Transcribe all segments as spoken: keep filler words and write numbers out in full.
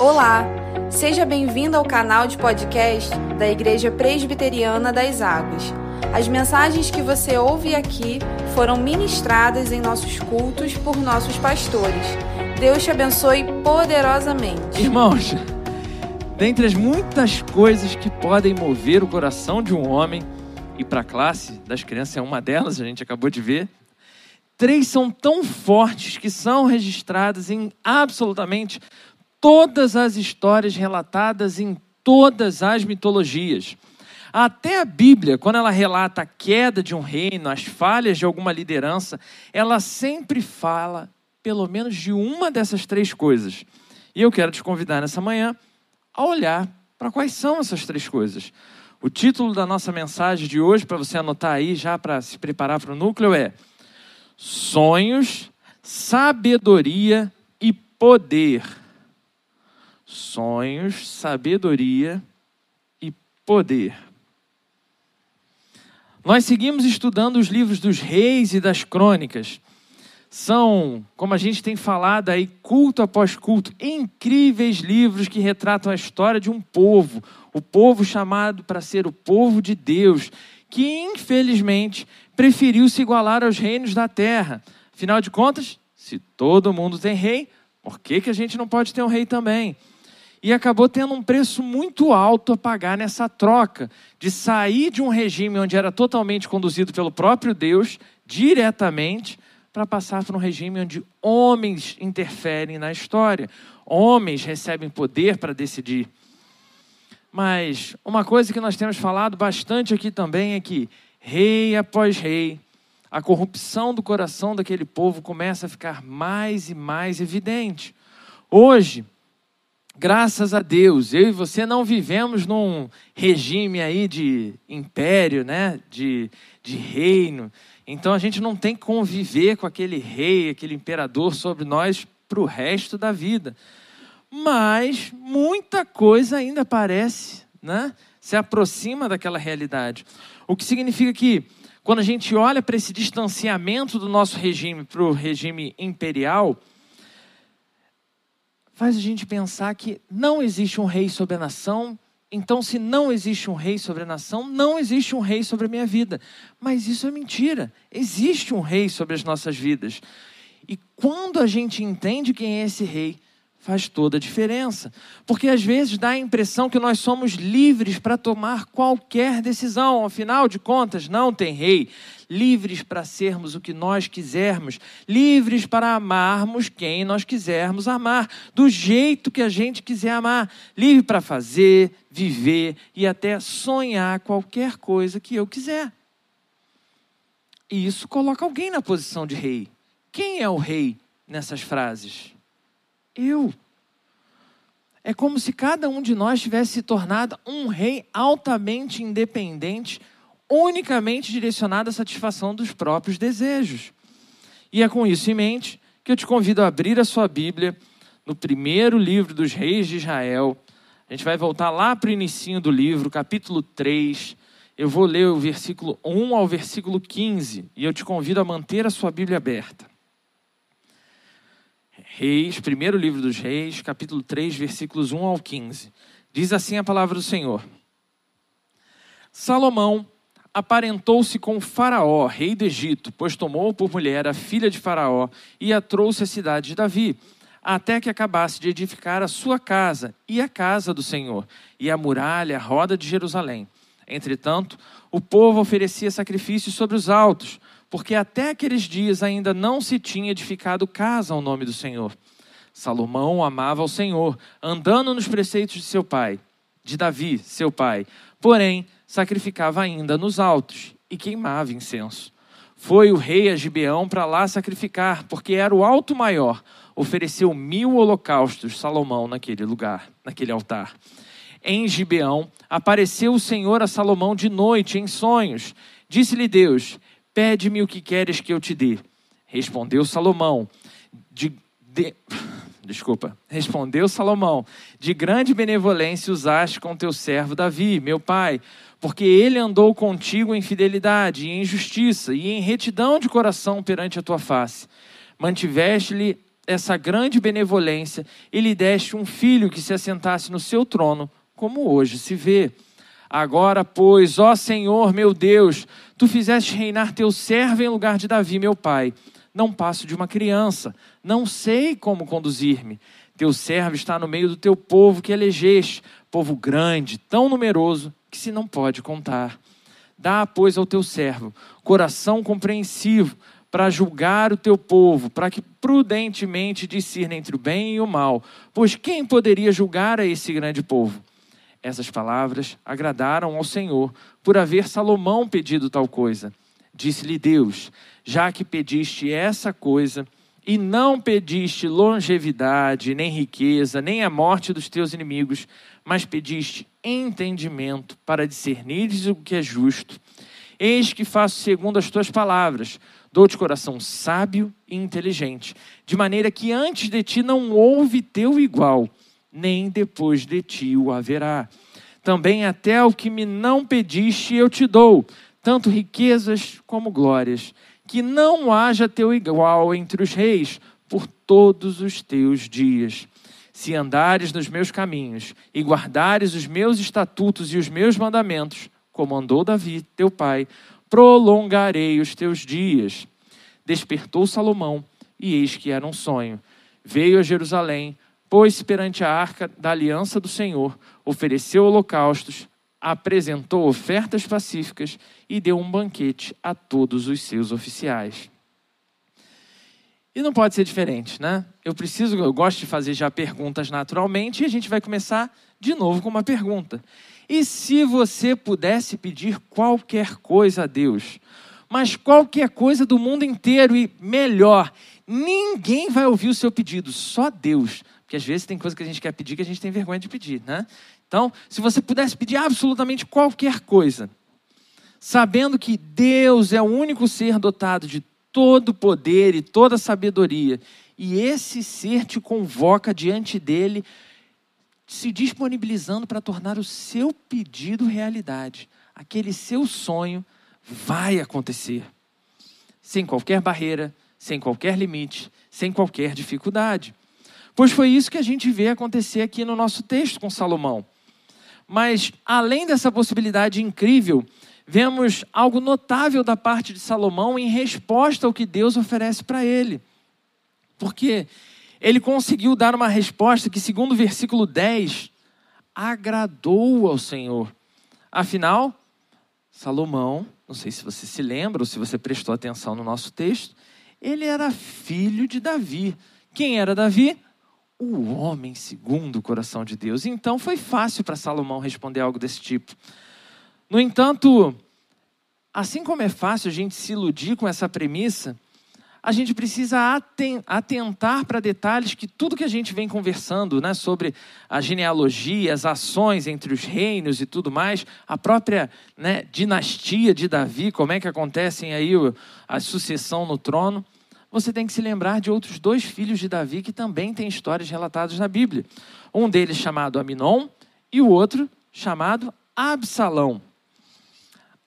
Olá, seja bem-vindo ao canal de podcast da Igreja Presbiteriana das Águas. As mensagens que você ouve aqui foram ministradas em nossos cultos por nossos pastores. Deus te abençoe poderosamente. Irmãos, dentre as muitas coisas que podem mover o coração de um homem, e para a classe das crianças é uma delas, a gente acabou de ver, três são tão fortes que são registradas em absolutamente todas as histórias relatadas em todas as mitologias. Até a Bíblia, quando ela relata a queda de um reino, as falhas de alguma liderança, ela sempre fala pelo menos de uma dessas três coisas. E eu quero te convidar nessa manhã a olhar para quais são essas três coisas. O título da nossa mensagem de hoje, para você anotar aí já para se preparar para o núcleo, é Sonhos, Sabedoria e Poder. Sonhos, sabedoria e poder. Nós seguimos estudando os livros dos reis e das crônicas. São, como a gente tem falado aí, culto após culto, incríveis livros que retratam a história de um povo, o povo chamado para ser o povo de Deus, que infelizmente preferiu se igualar aos reinos da terra. Afinal de contas, se todo mundo tem rei, por que que a gente não pode ter um rei também? E acabou tendo um preço muito alto a pagar nessa troca, de sair de um regime onde era totalmente conduzido pelo próprio Deus, diretamente, para passar por um regime onde homens interferem na história. Homens recebem poder para decidir. Mas uma coisa que nós temos falado bastante aqui também é que, rei após rei, a corrupção do coração daquele povo começa a ficar mais e mais evidente. Hoje, graças a Deus, eu e você não vivemos num regime aí de império, né? de, de reino. Então, a gente não tem que conviver com aquele rei, aquele imperador sobre nós para o resto da vida. Mas muita coisa ainda parece, né? Se aproxima daquela realidade. O que significa que, quando a gente olha para esse distanciamento do nosso regime, para o regime imperial, faz a gente pensar que não existe um rei sobre a nação, então se não existe um rei sobre a nação, não existe um rei sobre a minha vida. Mas isso é mentira, existe um rei sobre as nossas vidas. E quando a gente entende quem é esse rei, faz toda a diferença. Porque às vezes dá a impressão que nós somos livres para tomar qualquer decisão. Afinal de contas, não tem rei. Livres para sermos o que nós quisermos. Livres para amarmos quem nós quisermos amar. Do jeito que a gente quiser amar. Livre para fazer, viver e até sonhar qualquer coisa que eu quiser. E isso coloca alguém na posição de rei. Quem é o rei nessas frases? Eu. É como se cada um de nós tivesse se tornado um rei altamente independente, unicamente direcionado à satisfação dos próprios desejos. E é com isso em mente que eu te convido a abrir a sua Bíblia no primeiro livro dos reis de Israel. A gente vai voltar lá para o inicinho do livro, capítulo três. Eu vou ler o versículo um ao versículo quinze e eu te convido a manter a sua Bíblia aberta. Reis, primeiro livro dos Reis, capítulo três, versículos um ao quinze. Diz assim a palavra do Senhor. Salomão aparentou-se com Faraó, rei do Egito, pois tomou por mulher a filha de Faraó e a trouxe à cidade de Davi, até que acabasse de edificar a sua casa e a casa do Senhor, e a muralha, a roda de Jerusalém. Entretanto, o povo oferecia sacrifícios sobre os altos, porque até aqueles dias ainda não se tinha edificado casa ao nome do Senhor. Salomão amava ao Senhor, andando nos preceitos de seu pai, de Davi, seu pai. Porém, sacrificava ainda nos altos e queimava incenso. Foi o rei a Gibeão para lá sacrificar, porque era o alto maior. Ofereceu mil holocaustos Salomão naquele lugar, naquele altar. Em Gibeão, apareceu o Senhor a Salomão de noite, em sonhos. Disse-lhe Deus: pede-me o que queres que eu te dê. Respondeu Salomão. De, de, desculpa. Respondeu Salomão. De grande benevolência usaste com teu servo Davi, meu pai, porque ele andou contigo em fidelidade e em justiça e em retidão de coração perante a tua face. Mantiveste-lhe essa grande benevolência e lhe deste um filho que se assentasse no seu trono, como hoje se vê. Agora, pois, ó Senhor meu Deus, tu fizeste reinar teu servo em lugar de Davi, meu pai. Não passo de uma criança, não sei como conduzir-me. Teu servo está no meio do teu povo que elegeste, povo grande, tão numeroso, que se não pode contar. Dá, pois, ao teu servo coração compreensivo, para julgar o teu povo, para que prudentemente discirna entre o bem e o mal. Pois quem poderia julgar a esse grande povo? Essas palavras agradaram ao Senhor, por haver Salomão pedido tal coisa. Disse-lhe Deus, já que pediste essa coisa, e não pediste longevidade, nem riqueza, nem a morte dos teus inimigos, mas pediste entendimento para discernires o que é justo. Eis que faço segundo as tuas palavras, dou-te coração sábio e inteligente, de maneira que antes de ti não houve teu igual, nem depois de ti o haverá. Também até o que me não pediste eu te dou, tanto riquezas como glórias, que não haja teu igual entre os reis por todos os teus dias. Se andares nos meus caminhos e guardares os meus estatutos e os meus mandamentos, como andou Davi, teu pai, prolongarei os teus dias. Despertou Salomão, e eis que era um sonho. Veio a Jerusalém, pôs-se perante a arca da aliança do Senhor, ofereceu holocaustos, apresentou ofertas pacíficas e deu um banquete a todos os seus oficiais. E não pode ser diferente, né? Eu preciso, eu gosto de fazer já perguntas naturalmente, e a gente vai começar de novo com uma pergunta. E se você pudesse pedir qualquer coisa a Deus, mas qualquer coisa do mundo inteiro, e melhor, ninguém vai ouvir o seu pedido, só Deus. Porque às vezes tem coisa que a gente quer pedir que a gente tem vergonha de pedir, né? Então, se você pudesse pedir absolutamente qualquer coisa, sabendo que Deus é o único ser dotado de todo poder e toda sabedoria, e esse ser te convoca diante dele, se disponibilizando para tornar o seu pedido realidade, aquele seu sonho vai acontecer. Sem qualquer barreira, sem qualquer limite, sem qualquer dificuldade. Pois foi isso que a gente vê acontecer aqui no nosso texto com Salomão. Mas, além dessa possibilidade incrível, vemos algo notável da parte de Salomão em resposta ao que Deus oferece para ele. Porque ele conseguiu dar uma resposta que, segundo o versículo dez, agradou ao Senhor. Afinal, Salomão, não sei se você se lembra ou se você prestou atenção no nosso texto, ele era filho de Davi. Quem era Davi? O homem segundo o coração de Deus. Então foi fácil para Salomão responder algo desse tipo. No entanto, assim como é fácil a gente se iludir com essa premissa, a gente precisa atentar para detalhes que tudo que a gente vem conversando, né, sobre a genealogia, as ações entre os reinos e tudo mais, a própria, né, dinastia de Davi, como é que acontecem aí a sucessão no trono, você tem que se lembrar de outros dois filhos de Davi que também têm histórias relatadas na Bíblia. Um deles chamado Amnon e o outro chamado Absalão.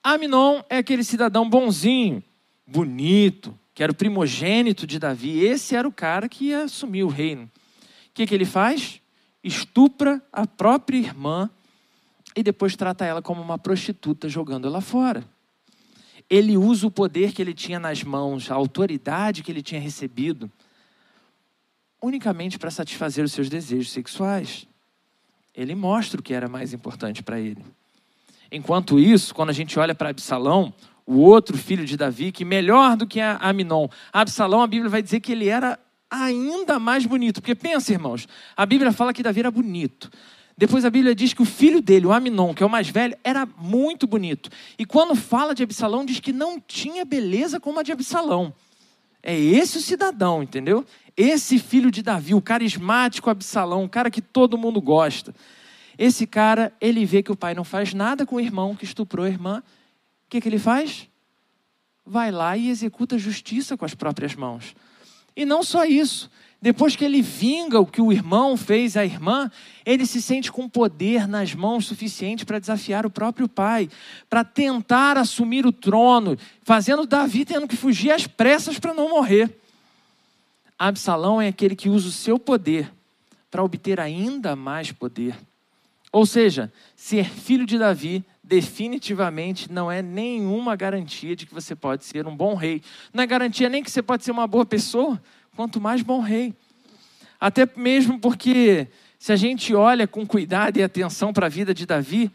Amnon é aquele cidadão bonzinho, bonito, que era o primogênito de Davi. Esse era o cara que ia assumir o reino. O que, que ele faz? Estupra a própria irmã e depois trata ela como uma prostituta, jogando ela fora. Ele usa o poder que ele tinha nas mãos, a autoridade que ele tinha recebido, unicamente para satisfazer os seus desejos sexuais. Ele mostra o que era mais importante para ele. Enquanto isso, quando a gente olha para Absalão, o outro filho de Davi, que melhor do que a Amnon, Absalão, a Bíblia vai dizer que ele era ainda mais bonito. Porque pensa, irmãos, a Bíblia fala que Davi era bonito. Depois a Bíblia diz que o filho dele, o Amnon, que é o mais velho, era muito bonito. E quando fala de Absalão, diz que não tinha beleza como a de Absalão. É esse o cidadão, entendeu? Esse filho de Davi, o carismático Absalão, o cara que todo mundo gosta. Esse cara, ele vê que o pai não faz nada com o irmão que estuprou a irmã. O que, que ele faz? Vai lá e executa justiça com as próprias mãos. E não só isso. Depois que ele vinga o que o irmão fez à irmã, ele se sente com poder nas mãos suficiente para desafiar o próprio pai, para tentar assumir o trono, fazendo Davi tendo que fugir às pressas para não morrer. Absalão é aquele que usa o seu poder para obter ainda mais poder. Ou seja, ser filho de Davi definitivamente não é nenhuma garantia de que você pode ser um bom rei. Não é garantia nem que você pode ser uma boa pessoa, quanto mais bom rei. Até mesmo porque, se a gente olha com cuidado e atenção para a vida de Davi,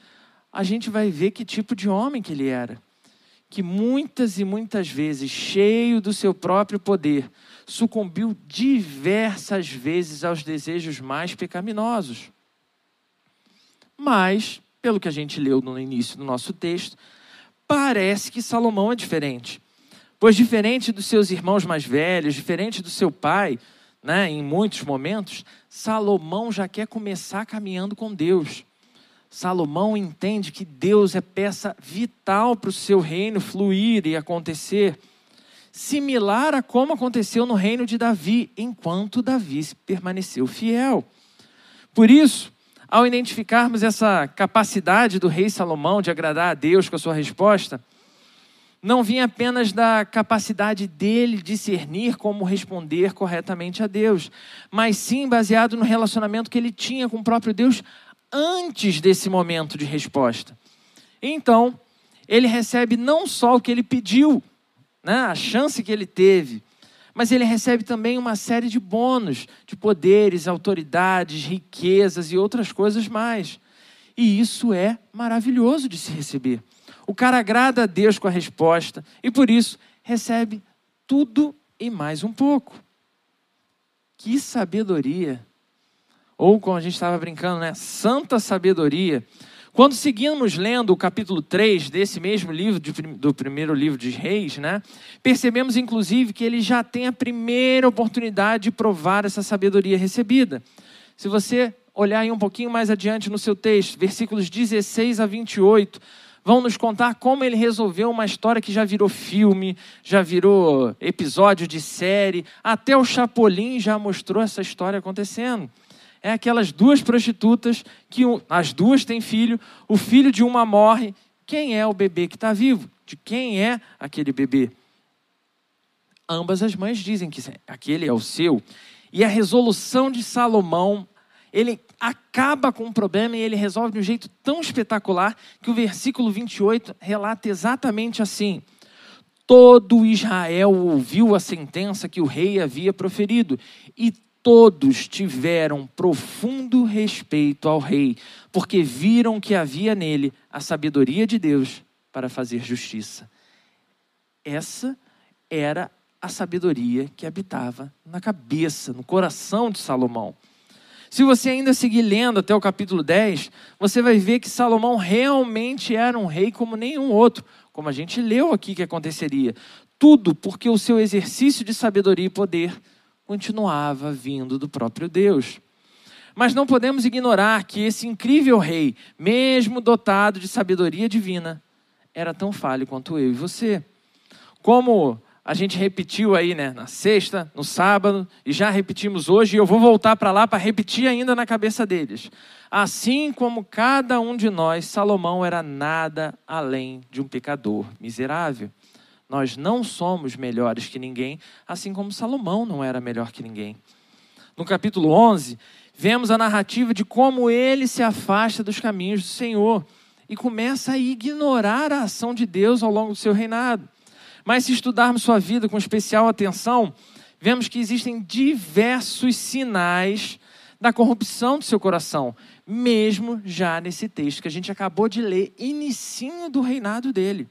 a gente vai ver que tipo de homem que ele era. Que muitas e muitas vezes, cheio do seu próprio poder, sucumbiu diversas vezes aos desejos mais pecaminosos. Mas, pelo que a gente leu no início do nosso texto, parece que Salomão é diferente. Pois diferente dos seus irmãos mais velhos, diferente do seu pai, né, em muitos momentos, Salomão já quer começar caminhando com Deus. Salomão entende que Deus é peça vital para o seu reino fluir e acontecer, similar a como aconteceu no reino de Davi, enquanto Davi permaneceu fiel. Por isso, ao identificarmos essa capacidade do rei Salomão de agradar a Deus com a sua resposta, não vinha apenas da capacidade dele discernir como responder corretamente a Deus, mas sim baseado no relacionamento que ele tinha com o próprio Deus antes desse momento de resposta. Então, ele recebe não só o que ele pediu, né, a chance que ele teve, mas ele recebe também uma série de bônus, de poderes, autoridades, riquezas e outras coisas mais. E isso é maravilhoso de se receber. O cara agrada a Deus com a resposta e, por isso, recebe tudo e mais um pouco. Que sabedoria! Ou, como a gente estava brincando, né? Santa sabedoria. Quando seguimos lendo o capítulo três desse mesmo livro, de, do primeiro livro dos Reis, né? Percebemos, inclusive, que ele já tem a primeira oportunidade de provar essa sabedoria recebida. Se você olhar aí um pouquinho mais adiante no seu texto, versículos dezesseis a vinte e oito... vão nos contar como ele resolveu uma história que já virou filme, já virou episódio de série. Até o Chapolin já mostrou essa história acontecendo. É aquelas duas prostitutas, que as duas têm filho, o filho de uma morre. Quem é o bebê que está vivo? De quem é aquele bebê? Ambas as mães dizem que aquele é o seu. E a resolução de Salomão, ele acaba com o problema e ele resolve de um jeito tão espetacular que o versículo vinte e oito relata exatamente assim: todo Israel ouviu a sentença que o rei havia proferido e todos tiveram profundo respeito ao rei, porque viram que havia nele a sabedoria de Deus para fazer justiça. Essa era a sabedoria que habitava na cabeça, no coração de Salomão. Se você ainda seguir lendo até o capítulo dez, você vai ver que Salomão realmente era um rei como nenhum outro, como a gente leu aqui que aconteceria. Tudo porque o seu exercício de sabedoria e poder continuava vindo do próprio Deus. Mas não podemos ignorar que esse incrível rei, mesmo dotado de sabedoria divina, era tão falho quanto eu e você. Como a gente repetiu aí, né, na sexta, no sábado, e já repetimos hoje, e eu vou voltar para lá para repetir ainda na cabeça deles. Assim como cada um de nós, Salomão era nada além de um pecador miserável. Nós não somos melhores que ninguém, assim como Salomão não era melhor que ninguém. No capítulo onze, vemos a narrativa de como ele se afasta dos caminhos do Senhor e começa a ignorar a ação de Deus ao longo do seu reinado. Mas se estudarmos sua vida com especial atenção, vemos que existem diversos sinais da corrupção do seu coração, mesmo já nesse texto que a gente acabou de ler, inicinho do reinado dele.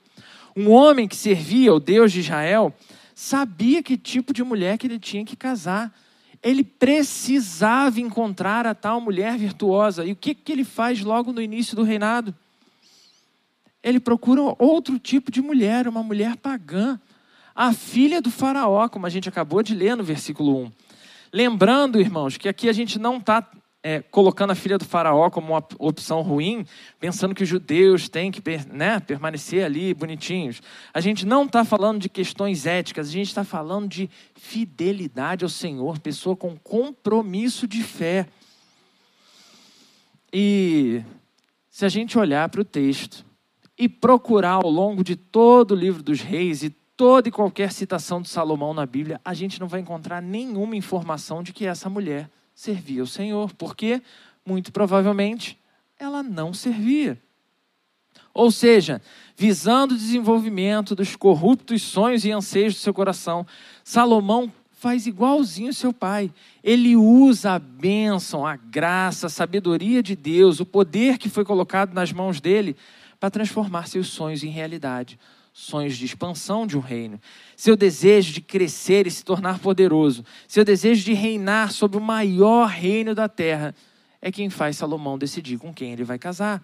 Um homem que servia ao Deus de Israel sabia que tipo de mulher que ele tinha que casar. Ele precisava encontrar a tal mulher virtuosa. E o que, que ele faz logo no início do reinado? Ele procura outro tipo de mulher, uma mulher pagã, a filha do faraó, como a gente acabou de ler no versículo um. Lembrando, irmãos, que aqui a gente não está é, colocando a filha do faraó como uma opção ruim, pensando que os judeus têm que, né, permanecer ali bonitinhos. A gente não está falando de questões éticas, a gente está falando de fidelidade ao Senhor, pessoa com compromisso de fé. E se a gente olhar para o texto e procurar ao longo de todo o livro dos Reis e toda e qualquer citação de Salomão na Bíblia, a gente não vai encontrar nenhuma informação de que essa mulher servia o Senhor, porque, muito provavelmente, ela não servia. Ou seja, visando o desenvolvimento dos corruptos sonhos e anseios do seu coração, Salomão faz igualzinho seu pai. Ele usa a bênção, a graça, a sabedoria de Deus, o poder que foi colocado nas mãos dele para transformar seus sonhos em realidade. Sonhos de expansão de um reino, seu desejo de crescer e se tornar poderoso, seu desejo de reinar sobre o maior reino da terra, é quem faz Salomão decidir com quem ele vai casar.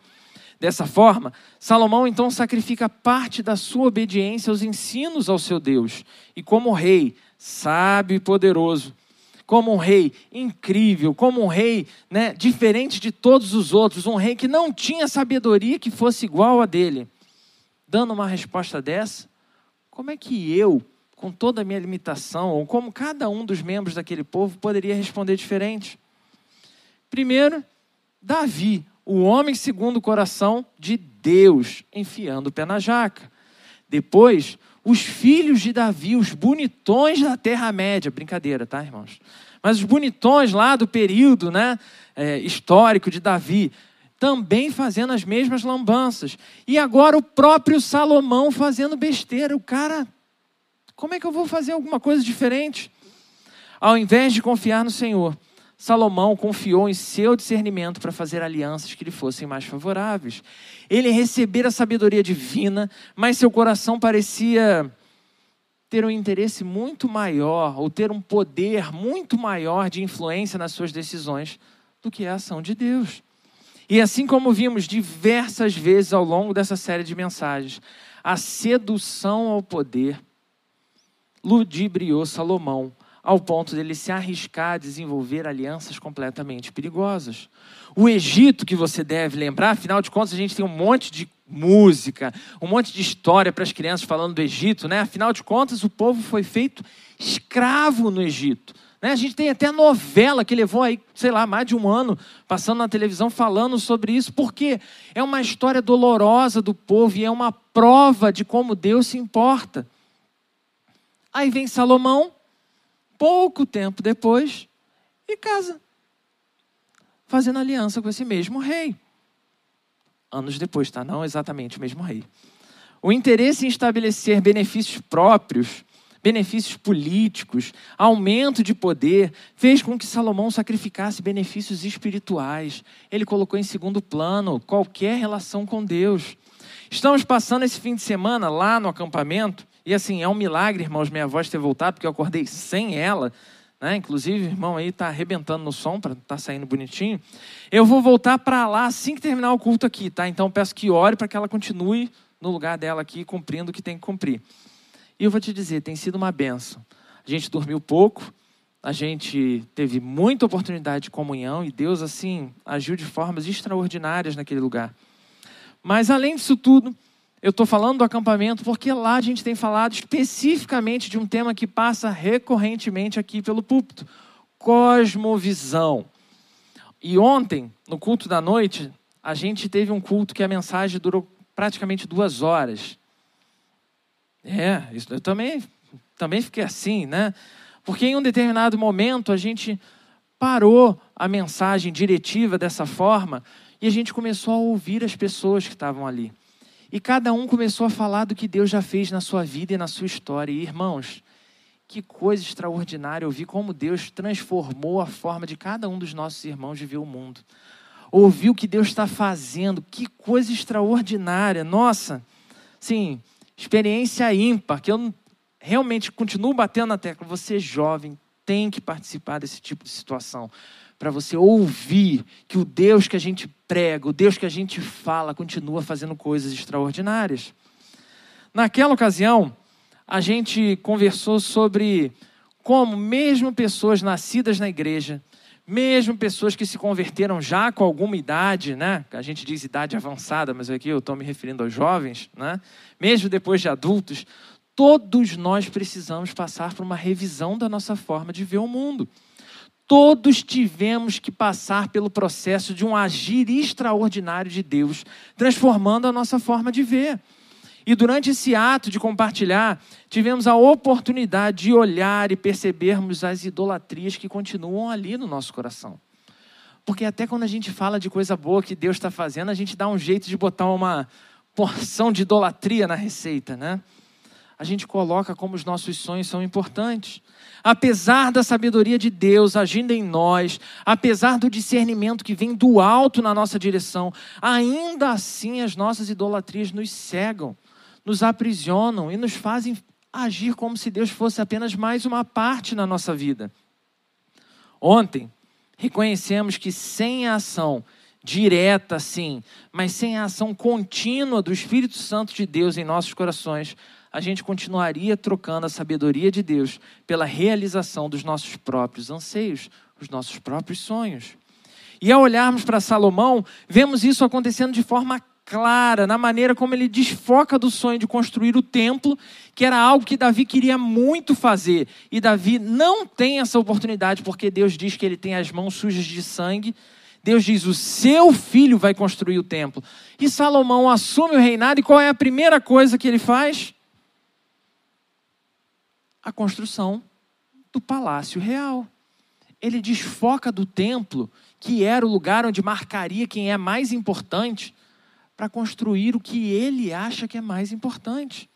Dessa forma, Salomão então sacrifica parte da sua obediência aos ensinos ao seu Deus, e como rei sábio e poderoso, como um rei incrível, como um rei, né, diferente de todos os outros, um rei que não tinha sabedoria que fosse igual a dele. Dando uma resposta dessa, como é que eu, com toda a minha limitação, ou como cada um dos membros daquele povo, poderia responder diferente? Primeiro, Davi, o homem segundo o coração de Deus, enfiando o pé na jaca. Depois, os filhos de Davi, os bonitões da Terra-média. Brincadeira, tá, irmãos? Mas os bonitões lá do período, né, é, histórico de Davi, também fazendo as mesmas lambanças. E agora o próprio Salomão fazendo besteira. O cara, como é que eu vou fazer alguma coisa diferente? Ao invés de confiar no Senhor, Salomão confiou em seu discernimento para fazer alianças que lhe fossem mais favoráveis. Ele recebera a sabedoria divina, mas seu coração parecia ter um interesse muito maior, ou ter um poder muito maior de influência nas suas decisões do que a ação de Deus. E assim como vimos diversas vezes ao longo dessa série de mensagens, a sedução ao poder ludibriou Salomão, ao ponto dele se arriscar a desenvolver alianças completamente perigosas. O Egito, que você deve lembrar, afinal de contas a gente tem um monte de música, um monte de história para as crianças falando do Egito, né? Afinal de contas o povo foi feito escravo no Egito. A gente tem até novela que levou aí, sei lá, mais de um ano passando na televisão falando sobre isso, porque é uma história dolorosa do povo e é uma prova de como Deus se importa. Aí vem Salomão, pouco tempo depois, e casa, fazendo aliança com esse mesmo rei. Anos depois, tá? Não exatamente o mesmo rei. O interesse em estabelecer benefícios próprios, benefícios políticos, aumento de poder, fez com que Salomão sacrificasse benefícios espirituais. Ele colocou em segundo plano qualquer relação com Deus. Estamos passando esse fim de semana lá no acampamento, e assim, é um milagre, irmãos, minha voz ter voltado, porque eu acordei sem ela, né? Inclusive, o irmão aí está arrebentando no som, para tá saindo bonitinho. Eu vou voltar para lá assim que terminar o culto aqui, tá? Então peço que ore para que ela continue no lugar dela aqui, cumprindo o que tem que cumprir. E eu vou te dizer, tem sido uma benção. A gente dormiu pouco, a gente teve muita oportunidade de comunhão e Deus, assim, agiu de formas extraordinárias naquele lugar. Mas, além disso tudo, eu estou falando do acampamento porque lá a gente tem falado especificamente de um tema que passa recorrentemente aqui pelo púlpito: cosmovisão. E ontem, no culto da noite, a gente teve um culto que a mensagem durou praticamente duas horas. É, isso, eu também, também fiquei assim, né? Porque em um determinado momento a gente parou a mensagem diretiva dessa forma e a gente começou a ouvir as pessoas que estavam ali. E cada um começou a falar do que Deus já fez na sua vida e na sua história. E, irmãos, que coisa extraordinária ouvir como Deus transformou a forma de cada um dos nossos irmãos de ver o mundo. Ouvir o que Deus está fazendo, que coisa extraordinária. Nossa, sim... experiência ímpar, que eu realmente continuo batendo na tecla. Você jovem tem que participar desse tipo de situação, para você ouvir que o Deus que a gente prega, o Deus que a gente fala, continua fazendo coisas extraordinárias. Naquela ocasião, a gente conversou sobre como mesmo pessoas nascidas na igreja, mesmo pessoas que se converteram já com alguma idade, né? A gente diz idade avançada, mas aqui eu estou me referindo aos jovens, né? Mesmo depois de adultos, todos nós precisamos passar por uma revisão da nossa forma de ver o mundo. Todos tivemos que passar pelo processo de um agir extraordinário de Deus, transformando a nossa forma de ver. E durante esse ato de compartilhar, tivemos a oportunidade de olhar e percebermos as idolatrias que continuam ali no nosso coração. Porque até quando a gente fala de coisa boa que Deus está fazendo, a gente dá um jeito de botar uma porção de idolatria na receita, né? A gente coloca como os nossos sonhos são importantes. Apesar da sabedoria de Deus agindo em nós, apesar do discernimento que vem do alto na nossa direção, ainda assim as nossas idolatrias nos cegam, nos aprisionam e nos fazem agir como se Deus fosse apenas mais uma parte na nossa vida. Ontem, reconhecemos que sem a ação direta, sim, mas sem a ação contínua do Espírito Santo de Deus em nossos corações, a gente continuaria trocando a sabedoria de Deus pela realização dos nossos próprios anseios, os nossos próprios sonhos. E ao olharmos para Salomão, vemos isso acontecendo de forma clara, na maneira como ele desfoca do sonho de construir o templo, que era algo que Davi queria muito fazer. E Davi não tem essa oportunidade, porque Deus diz que ele tem as mãos sujas de sangue. Deus diz, o seu filho vai construir o templo. E Salomão assume o reinado, e qual é a primeira coisa que ele faz? A construção do Palácio Real. Ele desfoca do templo, que era o lugar onde marcaria quem é mais importante, para construir o que ele acha que é mais importante.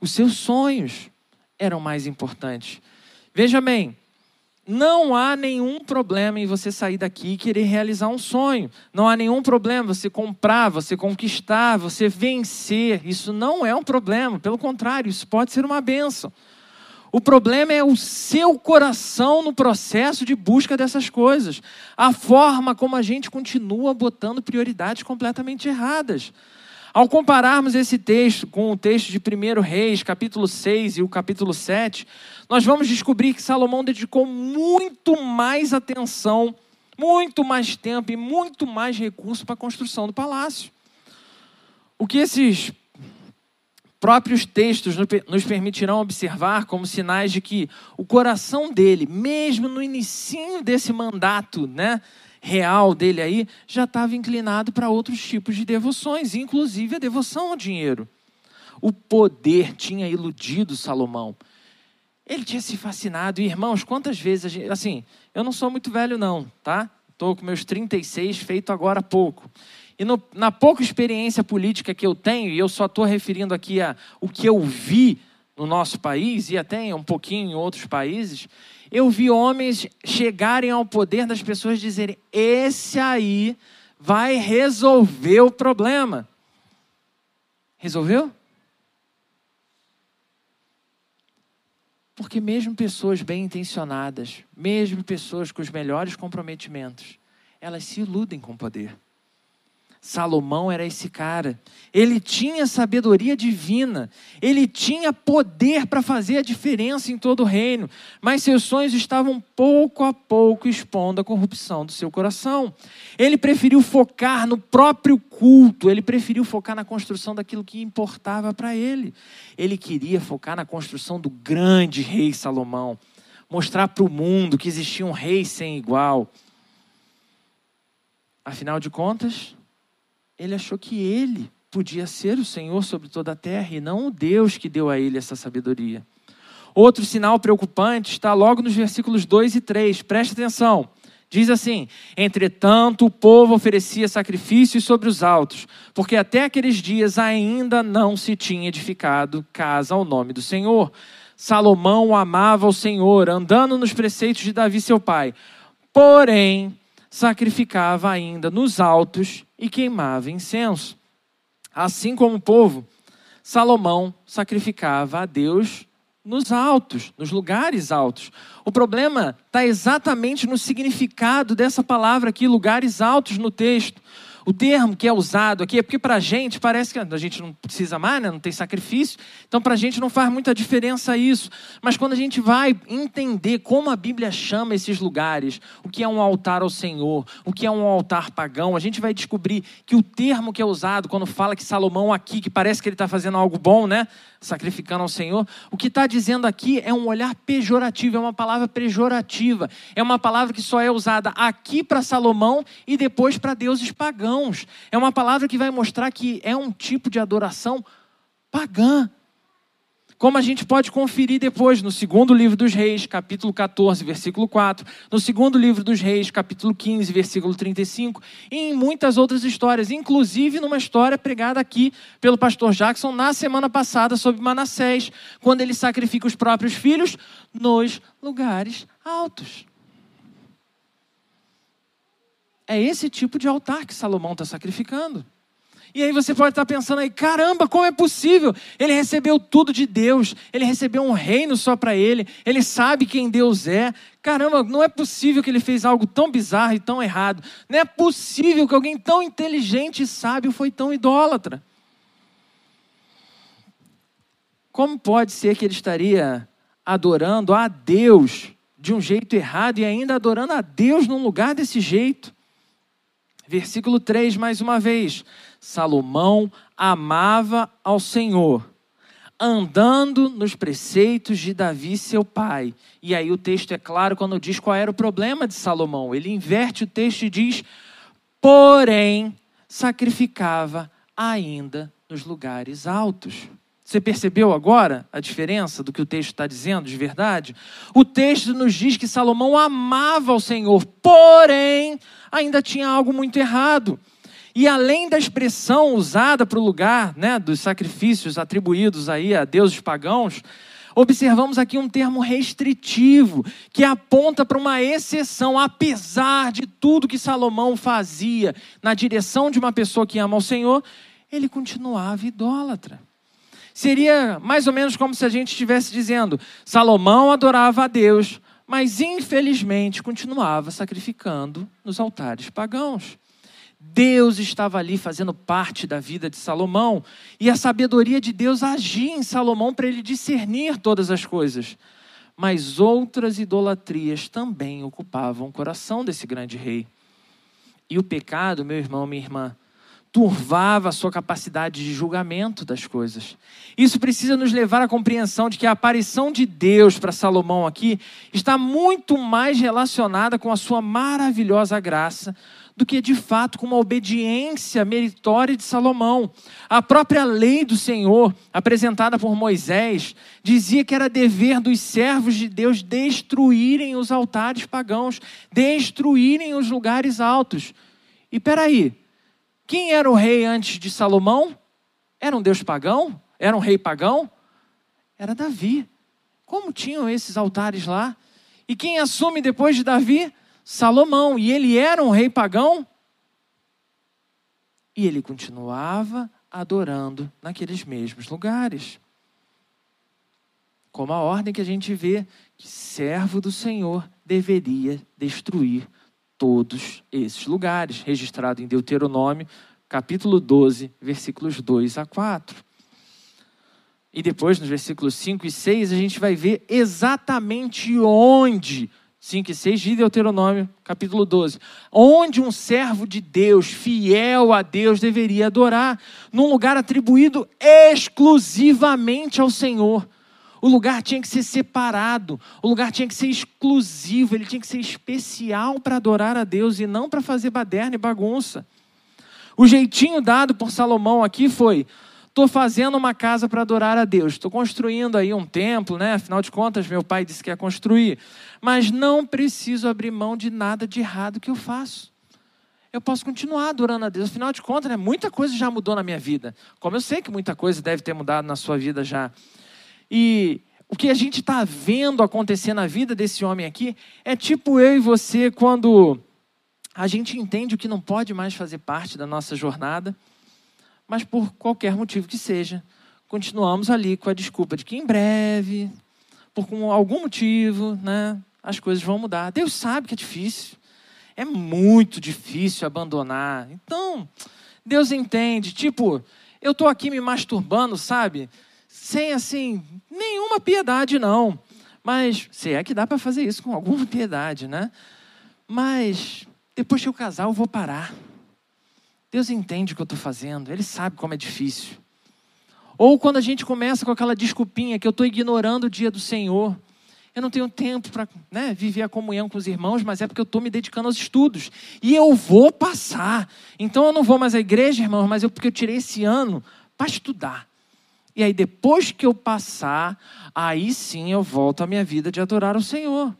Os seus sonhos eram mais importantes. Veja bem, não há nenhum problema em você sair daqui e querer realizar um sonho. Não há nenhum problema você comprar, você conquistar, você vencer. Isso não é um problema. Pelo contrário, isso pode ser uma bênção. O problema é o seu coração no processo de busca dessas coisas. A forma como a gente continua botando prioridades completamente erradas. Ao compararmos esse texto com o texto de primeiro Reis, capítulo seis e o capítulo sete, nós vamos descobrir que Salomão dedicou muito mais atenção, muito mais tempo e muito mais recurso para a construção do palácio. O que esses próprios textos nos permitirão observar como sinais de que o coração dele, mesmo no início desse mandato, né, real dele aí, já estava inclinado para outros tipos de devoções, inclusive a devoção ao dinheiro. O poder tinha iludido Salomão. Ele tinha se fascinado. E, irmãos, quantas vezes a gente... Assim, eu não sou muito velho não, tá? Estou com meus trinta e seis, feito agora há pouco. E no, na pouca experiência política que eu tenho, e eu só estou referindo aqui a o que eu vi no nosso país, e até um pouquinho em outros países, eu vi homens chegarem ao poder das pessoas e dizerem, esse aí vai resolver o problema. Resolveu? Porque mesmo pessoas bem intencionadas, mesmo pessoas com os melhores comprometimentos, elas se iludem com o poder. Salomão era esse cara. Ele tinha sabedoria divina. Ele tinha poder para fazer a diferença em todo o reino. Mas seus sonhos estavam pouco a pouco expondo a corrupção do seu coração. Ele preferiu focar no próprio culto. Ele preferiu focar na construção daquilo que importava para ele. Ele queria focar na construção do grande rei Salomão. Mostrar para o mundo que existia um rei sem igual. Afinal de contas... ele achou que ele podia ser o Senhor sobre toda a terra e não o Deus que deu a ele essa sabedoria. Outro sinal preocupante está logo nos versículos dois e três. Preste atenção. Diz assim, entretanto o povo oferecia sacrifícios sobre os altos, porque até aqueles dias ainda não se tinha edificado casa ao nome do Senhor. Salomão amava o Senhor, andando nos preceitos de Davi seu pai. Porém... sacrificava ainda nos altos e queimava incenso. Assim como o povo, Salomão sacrificava a Deus nos altos, nos lugares altos. O problema está exatamente no significado dessa palavra aqui, lugares altos no texto. O termo que é usado aqui é porque para a gente parece que a gente não precisa mais, né? Não tem sacrifício, então para a gente não faz muita diferença isso. Mas quando a gente vai entender como a Bíblia chama esses lugares, o que é um altar ao Senhor, o que é um altar pagão, a gente vai descobrir que o termo que é usado quando fala que Salomão aqui, que parece que ele está fazendo algo bom, né? Sacrificando ao Senhor, o que está dizendo aqui é um olhar pejorativo, é uma palavra pejorativa, é uma palavra que só é usada aqui para Salomão e depois para deuses pagãos. É uma palavra que vai mostrar que é um tipo de adoração pagã. Como a gente pode conferir depois, no segundo livro dos Reis, capítulo quatorze, versículo quatro, no segundo livro dos Reis, capítulo quinze, versículo trinta e cinco, e em muitas outras histórias, inclusive numa história pregada aqui pelo pastor Jackson na semana passada sobre Manassés, quando ele sacrifica os próprios filhos nos lugares altos. É esse tipo de altar que Salomão está sacrificando. E aí você pode estar pensando aí, caramba, como é possível? Ele recebeu tudo de Deus, ele recebeu um reino só para ele, ele sabe quem Deus é. Caramba, não é possível que ele fez algo tão bizarro e tão errado. Não é possível que alguém tão inteligente e sábio foi tão idólatra. Como pode ser que ele estaria adorando a Deus de um jeito errado e ainda adorando a Deus num lugar desse jeito? Versículo três, mais uma vez. Salomão amava ao Senhor, andando nos preceitos de Davi, seu pai. E aí o texto é claro quando diz qual era o problema de Salomão. Ele inverte o texto e diz, porém, sacrificava ainda nos lugares altos. Você percebeu agora a diferença do que o texto está dizendo de verdade? O texto nos diz que Salomão amava o Senhor, porém, ainda tinha algo muito errado. E além da expressão usada para o lugar, né, dos sacrifícios atribuídos aí a deuses pagãos, observamos aqui um termo restritivo, que aponta para uma exceção, apesar de tudo que Salomão fazia na direção de uma pessoa que ama ao Senhor, ele continuava idólatra. Seria mais ou menos como se a gente estivesse dizendo, Salomão adorava a Deus, mas infelizmente continuava sacrificando nos altares pagãos. Deus estava ali fazendo parte da vida de Salomão e a sabedoria de Deus agia em Salomão para ele discernir todas as coisas. Mas outras idolatrias também ocupavam o coração desse grande rei. E o pecado, meu irmão, minha irmã, turvava a sua capacidade de julgamento das coisas. Isso precisa nos levar à compreensão de que a aparição de Deus para Salomão aqui está muito mais relacionada com a sua maravilhosa graça do que, de fato, com uma obediência meritória de Salomão. A própria lei do Senhor, apresentada por Moisés, dizia que era dever dos servos de Deus destruírem os altares pagãos, destruírem os lugares altos. E peraí, quem era o rei antes de Salomão? Era um deus pagão? Era um rei pagão? Era Davi. Como tinham esses altares lá? E quem assume depois de Davi? Salomão. E ele era um rei pagão? E ele continuava adorando naqueles mesmos lugares. Como a ordem que a gente vê que servo do Senhor deveria destruir todos esses lugares, registrado em Deuteronômio, capítulo doze, versículos dois a quatro. E depois, nos versículos cinco e seis, a gente vai ver exatamente onde, cinco e seis de Deuteronômio, capítulo doze, onde um servo de Deus, fiel a Deus, deveria adorar, num lugar atribuído exclusivamente ao Senhor. O lugar tinha que ser separado, o lugar tinha que ser exclusivo, ele tinha que ser especial para adorar a Deus e não para fazer baderna e bagunça. O jeitinho dado por Salomão aqui foi, estou fazendo uma casa para adorar a Deus, estou construindo aí um templo, né? Afinal de contas, meu pai disse que ia construir, mas não preciso abrir mão de nada de errado que eu faço. Eu posso continuar adorando a Deus. Afinal de contas, né? Muita coisa já mudou na minha vida, como eu sei que muita coisa deve ter mudado na sua vida já. E o que a gente está vendo acontecer na vida desse homem aqui é tipo eu e você quando a gente entende o que não pode mais fazer parte da nossa jornada, mas por qualquer motivo que seja, continuamos ali com a desculpa de que em breve, por algum motivo, né, as coisas vão mudar. Deus sabe que é difícil, é muito difícil abandonar. Então, Deus entende, tipo, eu estou aqui me masturbando, sabe? Sem, assim, nenhuma piedade, não. Mas, se é que dá para fazer isso com alguma piedade, né? Mas, depois que eu casar, eu vou parar. Deus entende o que eu estou fazendo. Ele sabe como é difícil. Ou quando a gente começa com aquela desculpinha que eu estou ignorando o dia do Senhor. Eu não tenho tempo para, né, viver a comunhão com os irmãos, mas é porque eu estou me dedicando aos estudos. E eu vou passar. Então, eu não vou mais à igreja, irmãos, mas é porque eu tirei esse ano para estudar. E aí depois que eu passar, aí sim eu volto à minha vida de adorar ao Senhor.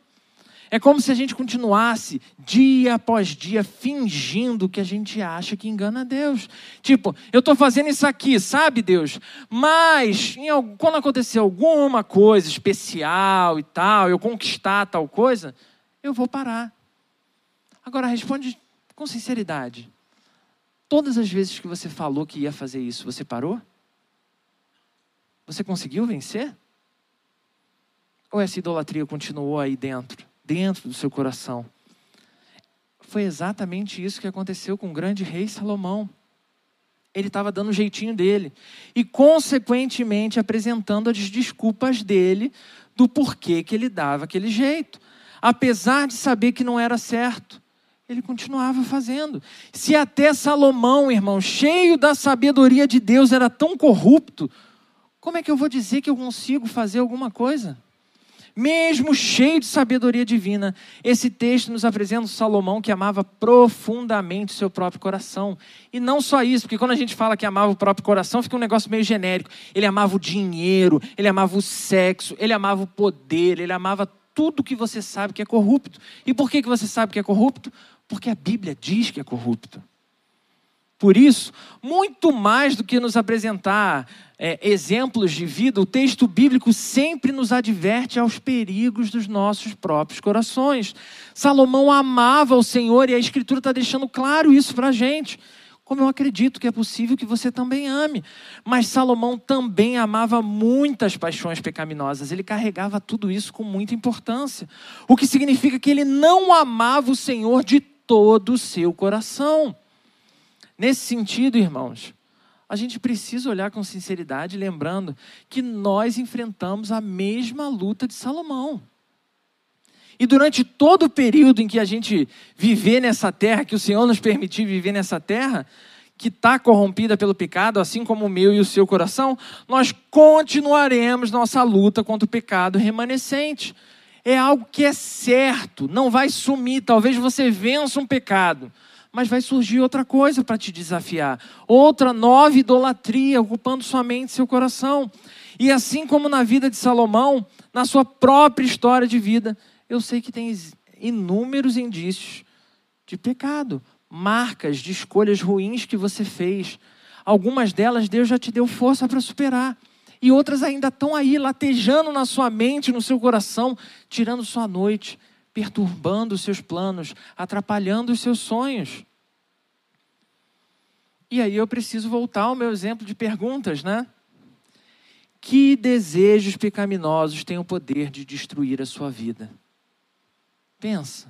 É como se a gente continuasse dia após dia fingindo que a gente acha que engana Deus. Tipo, eu estou fazendo isso aqui, sabe, Deus? Mas em, quando acontecer alguma coisa especial e tal, eu conquistar tal coisa, eu vou parar. Agora responde com sinceridade. Todas as vezes que você falou que ia fazer isso, você parou? Você conseguiu vencer? Ou essa idolatria continuou aí dentro, dentro do seu coração? Foi exatamente isso que aconteceu com o grande rei Salomão. Ele estava dando o jeitinho dele e, consequentemente, apresentando as desculpas dele do porquê que ele dava aquele jeito. Apesar de saber que não era certo, ele continuava fazendo. Se até Salomão, irmão, cheio da sabedoria de Deus, era tão corrupto, como é que eu vou dizer que eu consigo fazer alguma coisa? Mesmo cheio de sabedoria divina, esse texto nos apresenta Salomão que amava profundamente o seu próprio coração. E não só isso, porque quando a gente fala que amava o próprio coração, fica um negócio meio genérico. Ele amava o dinheiro, ele amava o sexo, ele amava o poder, ele amava tudo que você sabe que é corrupto. E por que você sabe que é corrupto? Porque a Bíblia diz que é corrupto. Por isso, muito mais do que nos apresentar é, exemplos de vida, o texto bíblico sempre nos adverte aos perigos dos nossos próprios corações. Salomão amava o Senhor e a Escritura está deixando claro isso para a gente. Como eu acredito que é possível que você também ame. Mas Salomão também amava muitas paixões pecaminosas. Ele carregava tudo isso com muita importância. O que significa que ele não amava o Senhor de todo o seu coração. Nesse sentido, irmãos, a gente precisa olhar com sinceridade, lembrando que nós enfrentamos a mesma luta de Salomão. E durante todo o período em que a gente viver nessa terra, que o Senhor nos permitir viver nessa terra, que está corrompida pelo pecado, assim como o meu e o seu coração, nós continuaremos nossa luta contra o pecado remanescente. É algo que é certo, não vai sumir. Talvez você vença um pecado, mas vai surgir outra coisa para te desafiar. Outra nova idolatria, ocupando sua mente, seu coração. E assim como na vida de Salomão, na sua própria história de vida, eu sei que tem inúmeros indícios de pecado, marcas de escolhas ruins que você fez. Algumas delas Deus já te deu força para superar. E outras ainda estão aí, latejando na sua mente, no seu coração, tirando sua noite, perturbando os seus planos, atrapalhando os seus sonhos. E aí eu preciso voltar ao meu exemplo de perguntas, né? Que desejos pecaminosos têm o poder de destruir a sua vida? Pensa,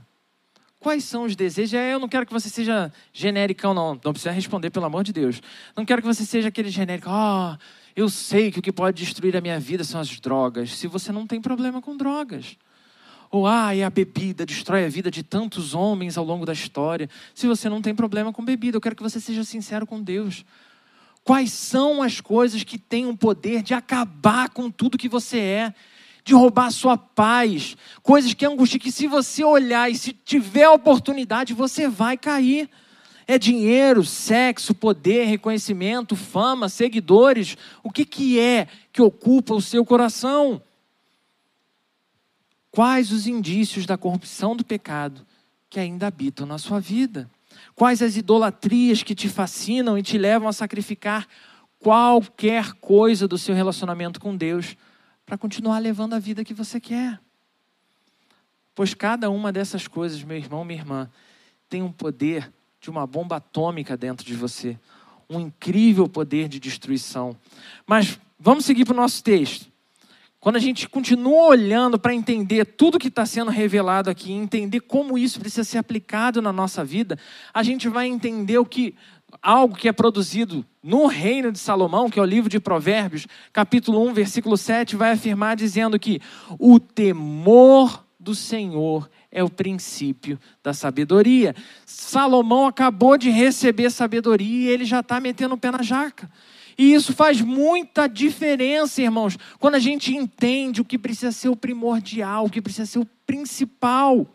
quais são os desejos? Eu não quero que você seja genericão, não. Não precisa responder, pelo amor de Deus. Não quero que você seja aquele genérico. Ah, oh, eu sei que o que pode destruir a minha vida são as drogas. Se você não tem problema com drogas. Ou, ah, e a bebida destrói a vida de tantos homens ao longo da história. Se você não tem problema com bebida, eu quero que você seja sincero com Deus. Quais são as coisas que têm o poder de acabar com tudo que você é? De roubar a sua paz, coisas que angustiam, que se você olhar e se tiver a oportunidade, você vai cair. É dinheiro, sexo, poder, reconhecimento, fama, seguidores. O que, que é que ocupa o seu coração? Quais os indícios da corrupção do pecado que ainda habitam na sua vida? Quais as idolatrias que te fascinam e te levam a sacrificar qualquer coisa do seu relacionamento com Deus para continuar levando a vida que você quer? Pois cada uma dessas coisas, meu irmão, minha irmã, tem um poder de uma bomba atômica dentro de você. Um incrível poder de destruição. Mas vamos seguir para o nosso texto. Quando a gente continua olhando para entender tudo que está sendo revelado aqui, entender como isso precisa ser aplicado na nossa vida, a gente vai entender o que... algo que é produzido no reino de Salomão, que é o livro de Provérbios, capítulo um, versículo sete, vai afirmar dizendo que o temor do Senhor é o princípio da sabedoria. Salomão acabou de receber sabedoria e ele já está metendo o pé na jaca. E isso faz muita diferença, irmãos, quando a gente entende o que precisa ser o primordial, o que precisa ser o principal,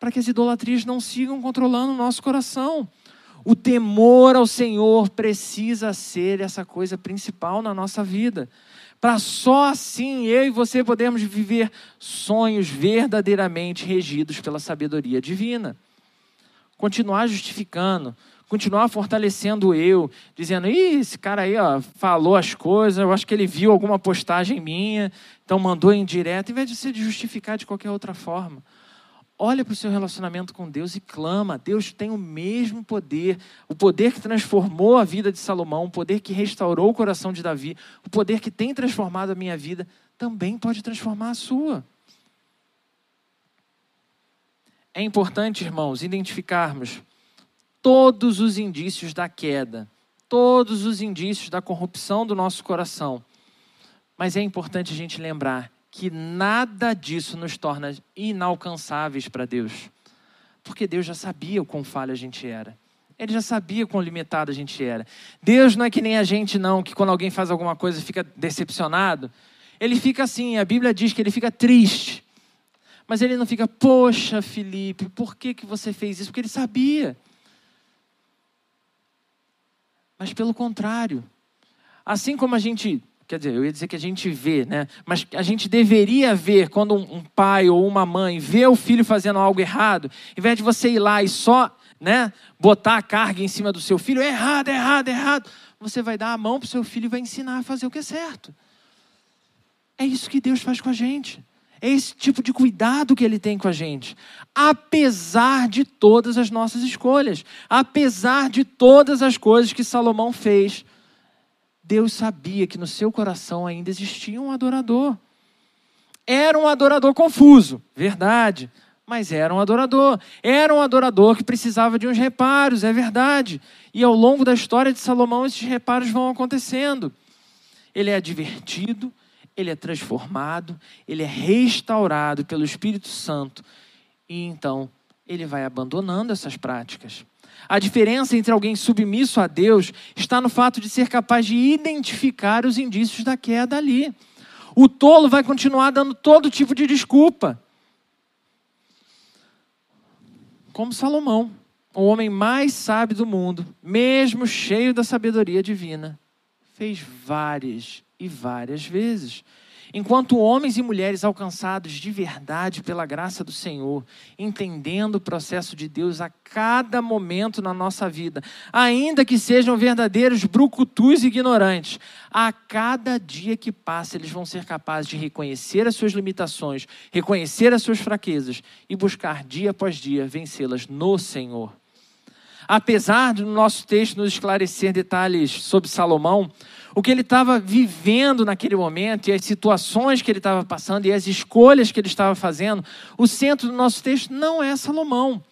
para que as idolatrias não sigam controlando o nosso coração. O temor ao Senhor precisa ser essa coisa principal na nossa vida, para só assim eu e você podemos viver sonhos verdadeiramente regidos pela sabedoria divina. Continuar justificando, continuar fortalecendo o eu, dizendo, ih, esse cara aí ó, falou as coisas, eu acho que ele viu alguma postagem minha, então mandou indireta, em vez de se justificar de qualquer outra forma. Olha para o seu relacionamento com Deus e clama. Deus tem o mesmo poder, o poder que transformou a vida de Salomão, o poder que restaurou o coração de Davi, o poder que tem transformado a minha vida, também pode transformar a sua. É importante, irmãos, identificarmos todos os indícios da queda, todos os indícios da corrupção do nosso coração. Mas é importante a gente lembrar que nada disso nos torna inalcançáveis para Deus. Porque Deus já sabia o quão falho a gente era. Ele já sabia o quão limitado a gente era. Deus não é que nem a gente não, que quando alguém faz alguma coisa fica decepcionado. Ele fica assim, a Bíblia diz que ele fica triste. Mas ele não fica, poxa Felipe, por que, que você fez isso? Porque ele sabia. Mas pelo contrário, assim como a gente... Quer dizer, eu ia dizer que a gente vê, né? Mas a gente deveria ver quando um pai ou uma mãe vê o filho fazendo algo errado, em vez de você ir lá e só, né, botar a carga em cima do seu filho, errado, errado, errado, você vai dar a mão para o seu filho e vai ensinar a fazer o que é certo. É isso que Deus faz com a gente. É esse tipo de cuidado que ele tem com a gente. Apesar de todas as nossas escolhas, apesar de todas as coisas que Salomão fez, Deus sabia que no seu coração ainda existia um adorador. Era um adorador confuso, verdade, mas era um adorador. Era um adorador que precisava de uns reparos, é verdade. E ao longo da história de Salomão, esses reparos vão acontecendo. Ele é advertido, ele é transformado, ele é restaurado pelo Espírito Santo. E então, ele vai abandonando essas práticas. A diferença entre alguém submisso a Deus está no fato de ser capaz de identificar os indícios da queda ali. O tolo vai continuar dando todo tipo de desculpa. Como Salomão, o homem mais sábio do mundo, mesmo cheio da sabedoria divina, fez várias e várias vezes. Enquanto homens e mulheres alcançados de verdade pela graça do Senhor, entendendo o processo de Deus a cada momento na nossa vida, ainda que sejam verdadeiros brucutus e ignorantes, a cada dia que passa eles vão ser capazes de reconhecer as suas limitações, reconhecer as suas fraquezas e buscar dia após dia vencê-las no Senhor. Apesar do nosso texto nos esclarecer detalhes sobre Salomão, o que ele estava vivendo naquele momento e as situações que ele estava passando e as escolhas que ele estava fazendo, o centro do nosso texto não é Salomão.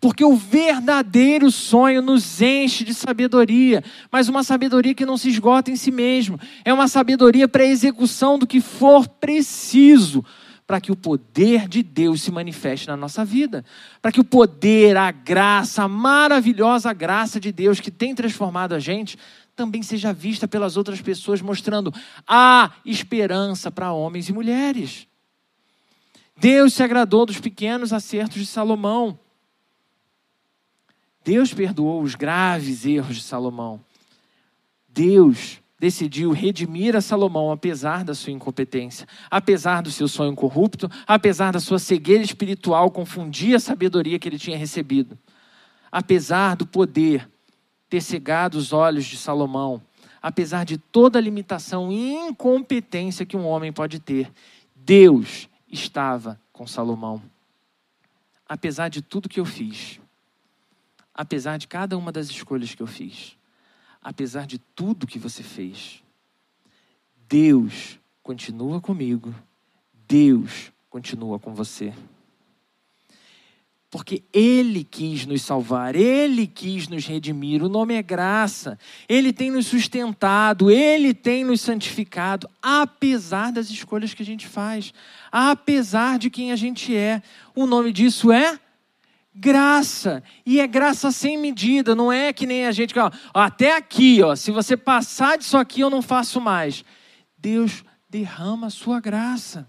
Porque o verdadeiro sonho nos enche de sabedoria, mas uma sabedoria que não se esgota em si mesmo. É uma sabedoria para a execução do que for preciso, para que o poder de Deus se manifeste na nossa vida, para que o poder, a graça, a maravilhosa graça de Deus que tem transformado a gente, também seja vista pelas outras pessoas, mostrando a esperança para homens e mulheres. Deus se agradou dos pequenos acertos de Salomão. Deus perdoou os graves erros de Salomão. Deus decidiu redimir a Salomão, apesar da sua incompetência, apesar do seu sonho corrupto, apesar da sua cegueira espiritual, confundir a sabedoria que ele tinha recebido. Apesar do poder ter cegado os olhos de Salomão, apesar de toda a limitação e incompetência que um homem pode ter, Deus estava com Salomão. Apesar de tudo que eu fiz, apesar de cada uma das escolhas que eu fiz, apesar de tudo que você fez, Deus continua comigo, Deus continua com você. Porque Ele quis nos salvar, Ele quis nos redimir, o nome é graça. Ele tem nos sustentado, Ele tem nos santificado, apesar das escolhas que a gente faz, apesar de quem a gente é. O nome disso é graça, e é graça sem medida, não é que nem a gente, ó, até aqui, ó, se você passar disso aqui eu não faço mais. Deus derrama a sua graça.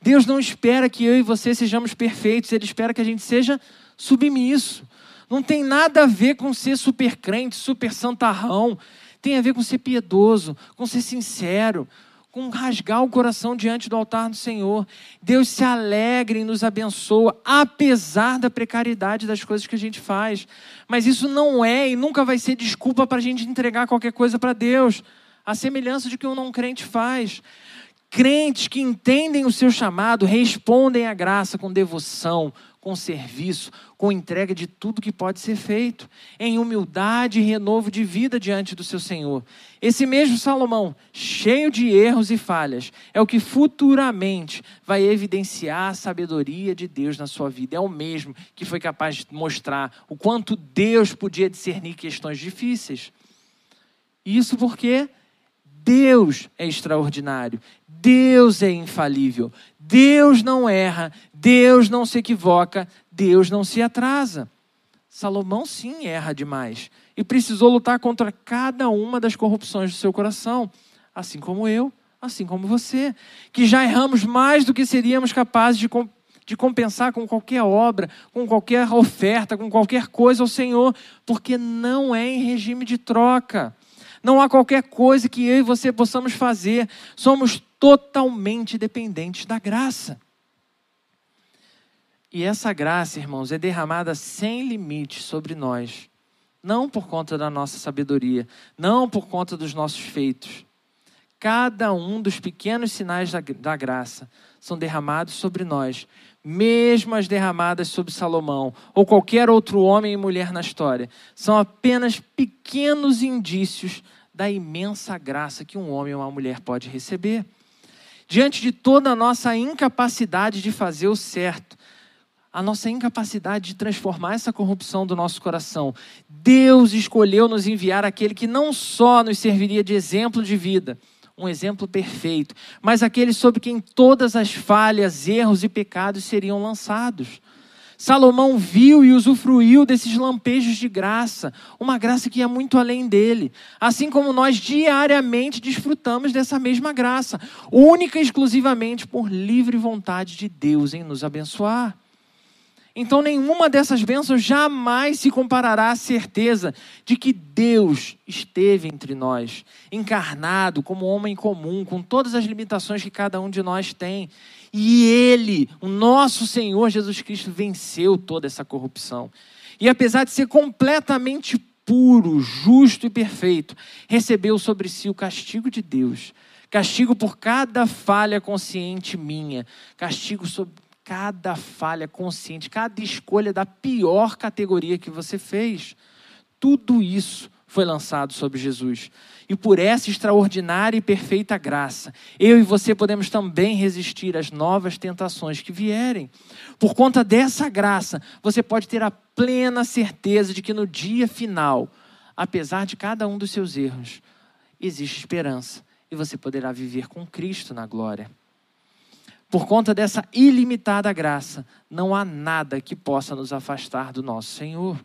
Deus não espera que eu e você sejamos perfeitos, Ele espera que a gente seja submisso. Não tem nada a ver com ser super crente, super santarrão. Tem a ver com ser piedoso, com ser sincero, com rasgar o coração diante do altar do Senhor. Deus se alegra e nos abençoa, apesar da precariedade das coisas que a gente faz. Mas isso não é e nunca vai ser desculpa para a gente entregar qualquer coisa para Deus. A semelhança de que um não crente faz. Crentes que entendem o seu chamado respondem à graça com devoção, com serviço, com entrega de tudo que pode ser feito, em humildade e renovo de vida diante do seu Senhor. Esse mesmo Salomão, cheio de erros e falhas, é o que futuramente vai evidenciar a sabedoria de Deus na sua vida. É o mesmo que foi capaz de mostrar o quanto Deus podia discernir questões difíceis. Isso porque Deus é extraordinário, Deus é infalível, Deus não erra, Deus não se equivoca, Deus não se atrasa. Salomão sim erra demais e precisou lutar contra cada uma das corrupções do seu coração, assim como eu, assim como você, que já erramos mais do que seríamos capazes de, comp- de compensar com qualquer obra, com qualquer oferta, com qualquer coisa ao Senhor, porque não é em regime de troca. Não há qualquer coisa que eu e você possamos fazer. Somos totalmente dependentes da graça. E essa graça, irmãos, é derramada sem limite sobre nós. Não por conta da nossa sabedoria, não por conta dos nossos feitos. Cada um dos pequenos sinais da, da graça são derramados sobre nós, mesmo as derramadas sobre Salomão ou qualquer outro homem e mulher na história, são apenas pequenos indícios da imensa graça que um homem ou uma mulher pode receber. Diante de toda a nossa incapacidade de fazer o certo, a nossa incapacidade de transformar essa corrupção do nosso coração, Deus escolheu nos enviar aquele que não só nos serviria de exemplo de vida, um exemplo perfeito, mas aquele sobre quem todas as falhas, erros e pecados seriam lançados. Salomão viu e usufruiu desses lampejos de graça, uma graça que ia muito além dele, assim como nós diariamente desfrutamos dessa mesma graça, única e exclusivamente por livre vontade de Deus em nos abençoar. Então nenhuma dessas bênçãos jamais se comparará à certeza de que Deus esteve entre nós, encarnado como homem comum, com todas as limitações que cada um de nós tem. E Ele, o nosso Senhor Jesus Cristo, venceu toda essa corrupção. E apesar de ser completamente puro, justo e perfeito, recebeu sobre si o castigo de Deus. Castigo por cada falha consciente minha. Castigo sobre cada falha consciente, cada escolha da pior categoria que você fez, tudo isso foi lançado sobre Jesus. E por essa extraordinária e perfeita graça, eu e você podemos também resistir às novas tentações que vierem. Por conta dessa graça, você pode ter a plena certeza de que no dia final, apesar de cada um dos seus erros, existe esperança e você poderá viver com Cristo na glória. Por conta dessa ilimitada graça, não há nada que possa nos afastar do nosso Senhor.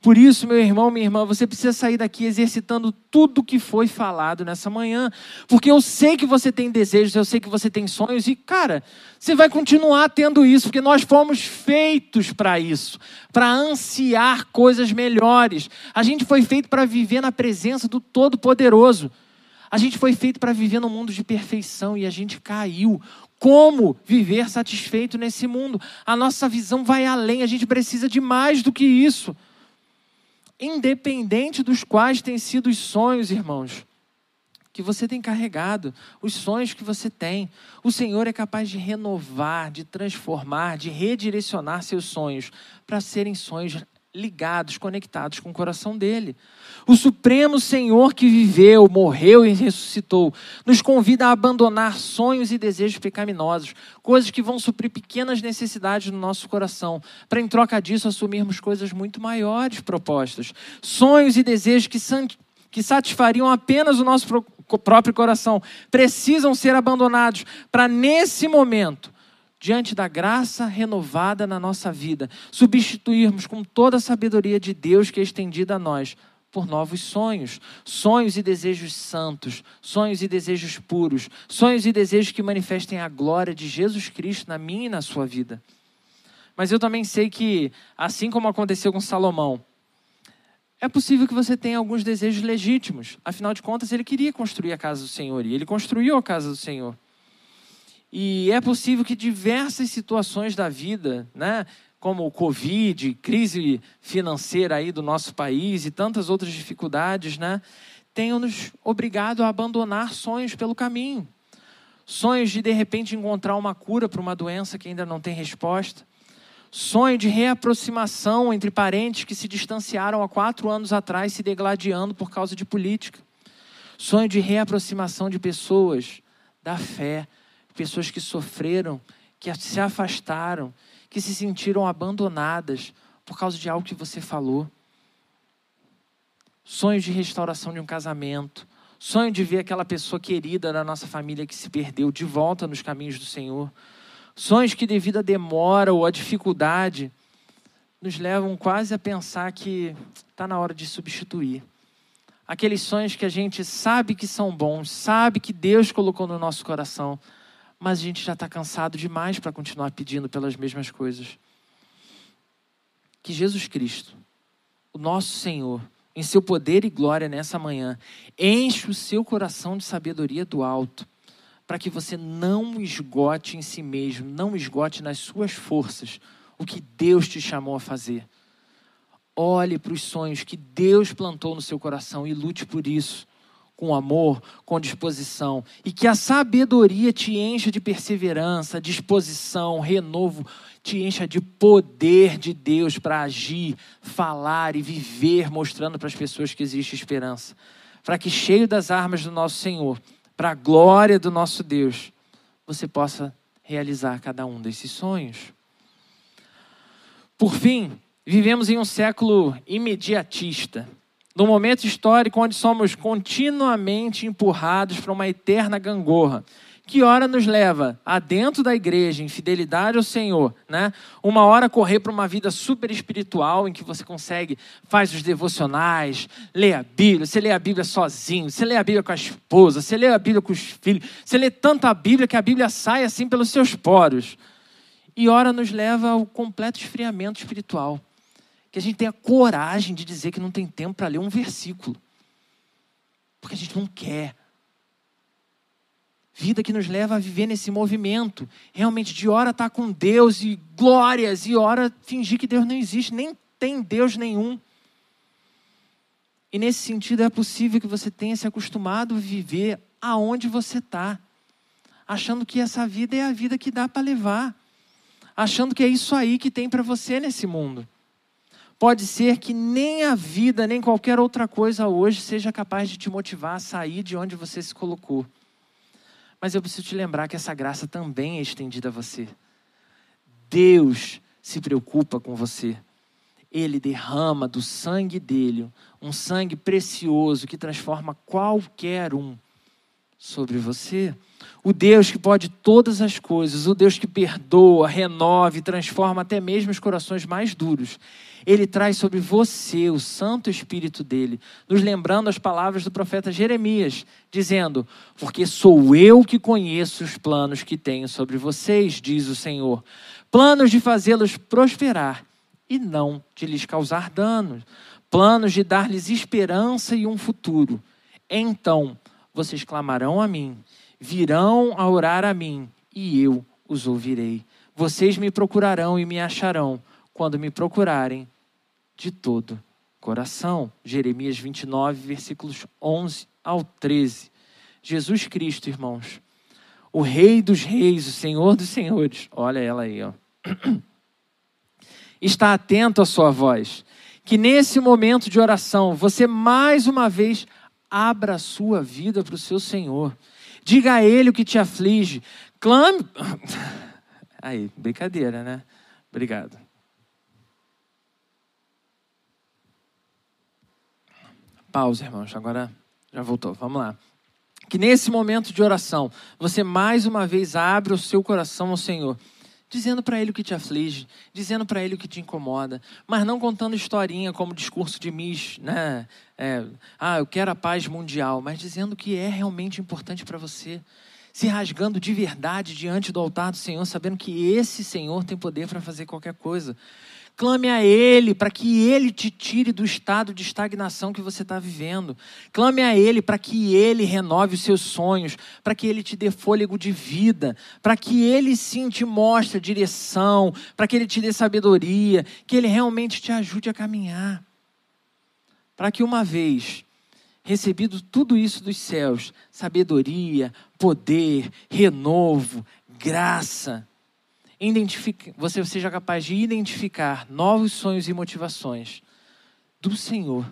Por isso, meu irmão, minha irmã, você precisa sair daqui exercitando tudo o que foi falado nessa manhã. Porque eu sei que você tem desejos, eu sei que você tem sonhos. E, cara, você vai continuar tendo isso, porque nós fomos feitos para isso. Para ansiar coisas melhores. A gente foi feito para viver na presença do Todo-Poderoso. A gente foi feito para viver num mundo de perfeição e a gente caiu. Como viver satisfeito nesse mundo? A nossa visão vai além, a gente precisa de mais do que isso. Independente dos quais têm sido os sonhos, irmãos, que você tem carregado, os sonhos que você tem, o Senhor é capaz de renovar, de transformar, de redirecionar seus sonhos para serem sonhos ligados, conectados com o coração dele. O Supremo Senhor que viveu, morreu e ressuscitou, nos convida a abandonar sonhos e desejos pecaminosos, coisas que vão suprir pequenas necessidades no nosso coração, para em troca disso assumirmos coisas muito maiores propostas. Sonhos e desejos que, sant... que satisfariam apenas o nosso pro... próprio coração, precisam ser abandonados para nesse momento, diante da graça renovada na nossa vida, substituirmos com toda a sabedoria de Deus que é estendida a nós, por novos sonhos, sonhos e desejos santos, sonhos e desejos puros, sonhos e desejos que manifestem a glória de Jesus Cristo na minha e na sua vida. Mas eu também sei que, assim como aconteceu com Salomão, é possível que você tenha alguns desejos legítimos. Afinal de contas, ele queria construir a casa do Senhor e ele construiu a casa do Senhor. E é possível que diversas situações da vida, né, como o Covid, crise financeira aí do nosso país e tantas outras dificuldades, né, tenham nos obrigado a abandonar sonhos pelo caminho. Sonhos de, de repente, encontrar uma cura para uma doença que ainda não tem resposta. Sonho de reaproximação entre parentes que se distanciaram há quatro anos atrás, se degladiando por causa de política. Sonho de reaproximação de pessoas da fé, pessoas que sofreram, que se afastaram, que se sentiram abandonadas por causa de algo que você falou. Sonho de restauração de um casamento. Sonho de ver aquela pessoa querida da nossa família que se perdeu de volta nos caminhos do Senhor. Sonhos que, devido à demora ou à dificuldade, nos levam quase a pensar que está na hora de substituir. Aqueles sonhos que a gente sabe que são bons, sabe que Deus colocou no nosso coração, mas a gente já está cansado demais para continuar pedindo pelas mesmas coisas. Que Jesus Cristo, o nosso Senhor, em seu poder e glória nessa manhã, enche o seu coração de sabedoria do alto, para que você não esgote em si mesmo, não esgote nas suas forças o que Deus te chamou a fazer. Olhe para os sonhos que Deus plantou no seu coração e lute por isso, com amor, com disposição. E que a sabedoria te encha de perseverança, disposição, renovo, te encha de poder de Deus para agir, falar e viver, mostrando para as pessoas que existe esperança. Para que, cheio das armas do nosso Senhor, para a glória do nosso Deus, você possa realizar cada um desses sonhos. Por fim, vivemos em um século imediatista, num momento histórico onde somos continuamente empurrados para uma eterna gangorra, que ora nos leva adentro da igreja, em fidelidade ao Senhor, né? Uma hora correr para uma vida super espiritual, em que você consegue, faz os devocionais, lê a Bíblia, você lê a Bíblia sozinho, você lê a Bíblia com a esposa, você lê a Bíblia com os filhos, você lê tanta Bíblia que a Bíblia sai assim pelos seus poros. E ora nos leva ao completo esfriamento espiritual, que a gente tenha coragem de dizer que não tem tempo para ler um versículo, porque a gente não quer. Vida que nos leva a viver nesse movimento, realmente de hora estar com Deus e glórias, e hora fingir que Deus não existe, nem tem Deus nenhum. E nesse sentido é possível que você tenha se acostumado a viver aonde você está, achando que essa vida é a vida que dá para levar, achando que é isso aí que tem para você nesse mundo. Pode ser que nem a vida, nem qualquer outra coisa hoje seja capaz de te motivar a sair de onde você se colocou. Mas eu preciso te lembrar que essa graça também é estendida a você. Deus se preocupa com você. Ele derrama do sangue dele, um sangue precioso que transforma qualquer um sobre você. O Deus que pode todas as coisas, o Deus que perdoa, renova e transforma até mesmo os corações mais duros. Ele traz sobre você o Santo Espírito dele, nos lembrando as palavras do profeta Jeremias, dizendo: porque sou eu que conheço os planos que tenho sobre vocês, diz o Senhor, planos de fazê-los prosperar e não de lhes causar danos, planos de dar-lhes esperança e um futuro. Então vocês clamarão a mim, virão a orar a mim e eu os ouvirei. Vocês me procurarão e me acharão quando me procurarem de todo coração. Jeremias vinte e nove, versículos onze ao treze. Jesus Cristo, irmãos, o Rei dos Reis, o Senhor dos Senhores, olha ela aí, ó, está atento à sua voz. Que nesse momento de oração, você mais uma vez abra a sua vida para o seu Senhor. Diga a Ele o que te aflige. Clame... Aí, brincadeira, né? Obrigado. Pausa, irmãos. Agora já voltou. Vamos lá. Que nesse momento de oração, você mais uma vez abra o seu coração ao Senhor, dizendo para Ele o que te aflige, dizendo para Ele o que te incomoda, mas não contando historinha como discurso de Miss, né? É, ah, eu quero a paz mundial, mas dizendo o que é realmente importante para você. se rasgando de verdade diante do altar do Senhor, sabendo que esse Senhor tem poder para fazer qualquer coisa. Clame a Ele para que Ele te tire do estado de estagnação que você está vivendo. Clame a Ele para que Ele renove os seus sonhos, para que Ele te dê fôlego de vida, para que Ele sim te mostre direção, para que Ele te dê sabedoria, que Ele realmente te ajude a caminhar. Para que uma vez recebido tudo isso dos céus, sabedoria, poder, renovo, graça, Identifica, você seja capaz de identificar novos sonhos e motivações do Senhor,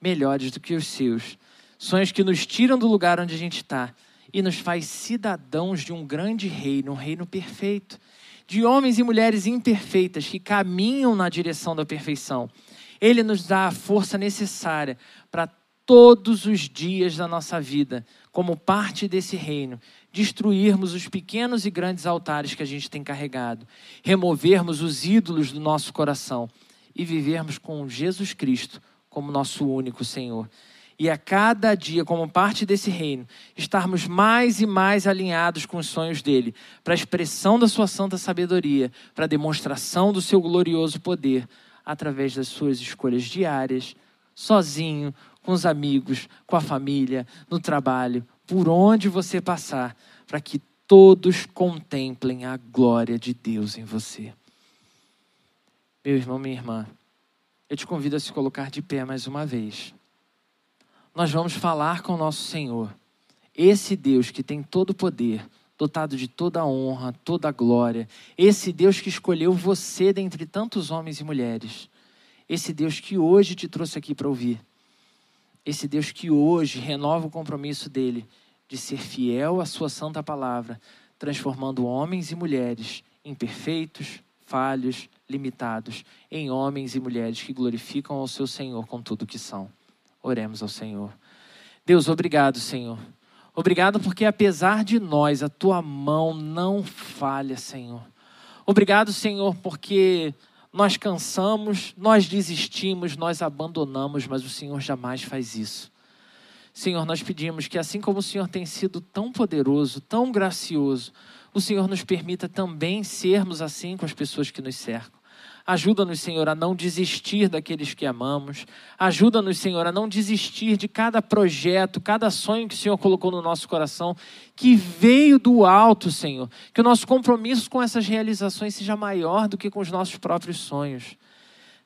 melhores do que os seus. Sonhos que nos tiram do lugar onde a gente está e nos faz cidadãos de um grande reino, um reino perfeito, de homens e mulheres imperfeitas que caminham na direção da perfeição. Ele nos dá a força necessária para todos os dias da nossa vida, como parte desse reino, destruirmos os pequenos e grandes altares que a gente tem carregado, removermos os ídolos do nosso coração e vivermos com Jesus Cristo como nosso único Senhor. E a cada dia, como parte desse reino, estarmos mais e mais alinhados com os sonhos dele, para a expressão da sua santa sabedoria, para a demonstração do seu glorioso poder, através das suas escolhas diárias, sozinho, com os amigos, com a família, no trabalho, por onde você passar, para que todos contemplem a glória de Deus em você. Meu irmão, minha irmã, eu te convido a se colocar de pé mais uma vez. Nós vamos falar com o nosso Senhor, esse Deus que tem todo o poder, dotado de toda a honra, toda a glória, esse Deus que escolheu você dentre tantos homens e mulheres, esse Deus que hoje te trouxe aqui para ouvir, esse Deus que hoje renova o compromisso dele de ser fiel à sua santa palavra, transformando homens e mulheres imperfeitos, falhos, limitados, em homens e mulheres que glorificam ao seu Senhor com tudo o que são. Oremos ao Senhor. Deus, obrigado, Senhor. Obrigado porque apesar de nós, a tua mão não falha, Senhor. Obrigado, Senhor, porque nós cansamos, nós desistimos, nós abandonamos, mas o Senhor jamais faz isso. Senhor, nós pedimos que assim como o Senhor tem sido tão poderoso, tão gracioso, o Senhor nos permita também sermos assim com as pessoas que nos cercam. Ajuda-nos, Senhor, a não desistir daqueles que amamos. Ajuda-nos, Senhor, a não desistir de cada projeto, cada sonho que o Senhor colocou no nosso coração, que veio do alto, Senhor. Que o nosso compromisso com essas realizações seja maior do que com os nossos próprios sonhos.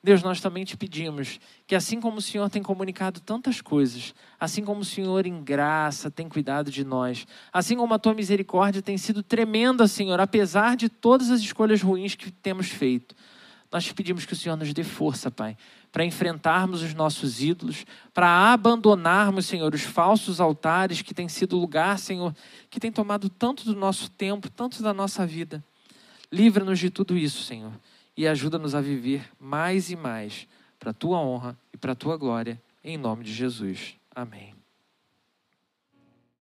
Deus, nós também te pedimos que assim como o Senhor tem comunicado tantas coisas, assim como o Senhor em graça tem cuidado de nós, assim como a tua misericórdia tem sido tremenda, Senhor, apesar de todas as escolhas ruins que temos feito, nós te pedimos que o Senhor nos dê força, Pai, para enfrentarmos os nossos ídolos, para abandonarmos, Senhor, os falsos altares que tem sido lugar, Senhor, que tem tomado tanto do nosso tempo, tanto da nossa vida. Livra-nos de tudo isso, Senhor, e ajuda-nos a viver mais e mais para a tua honra e para a tua glória, em nome de Jesus. Amém.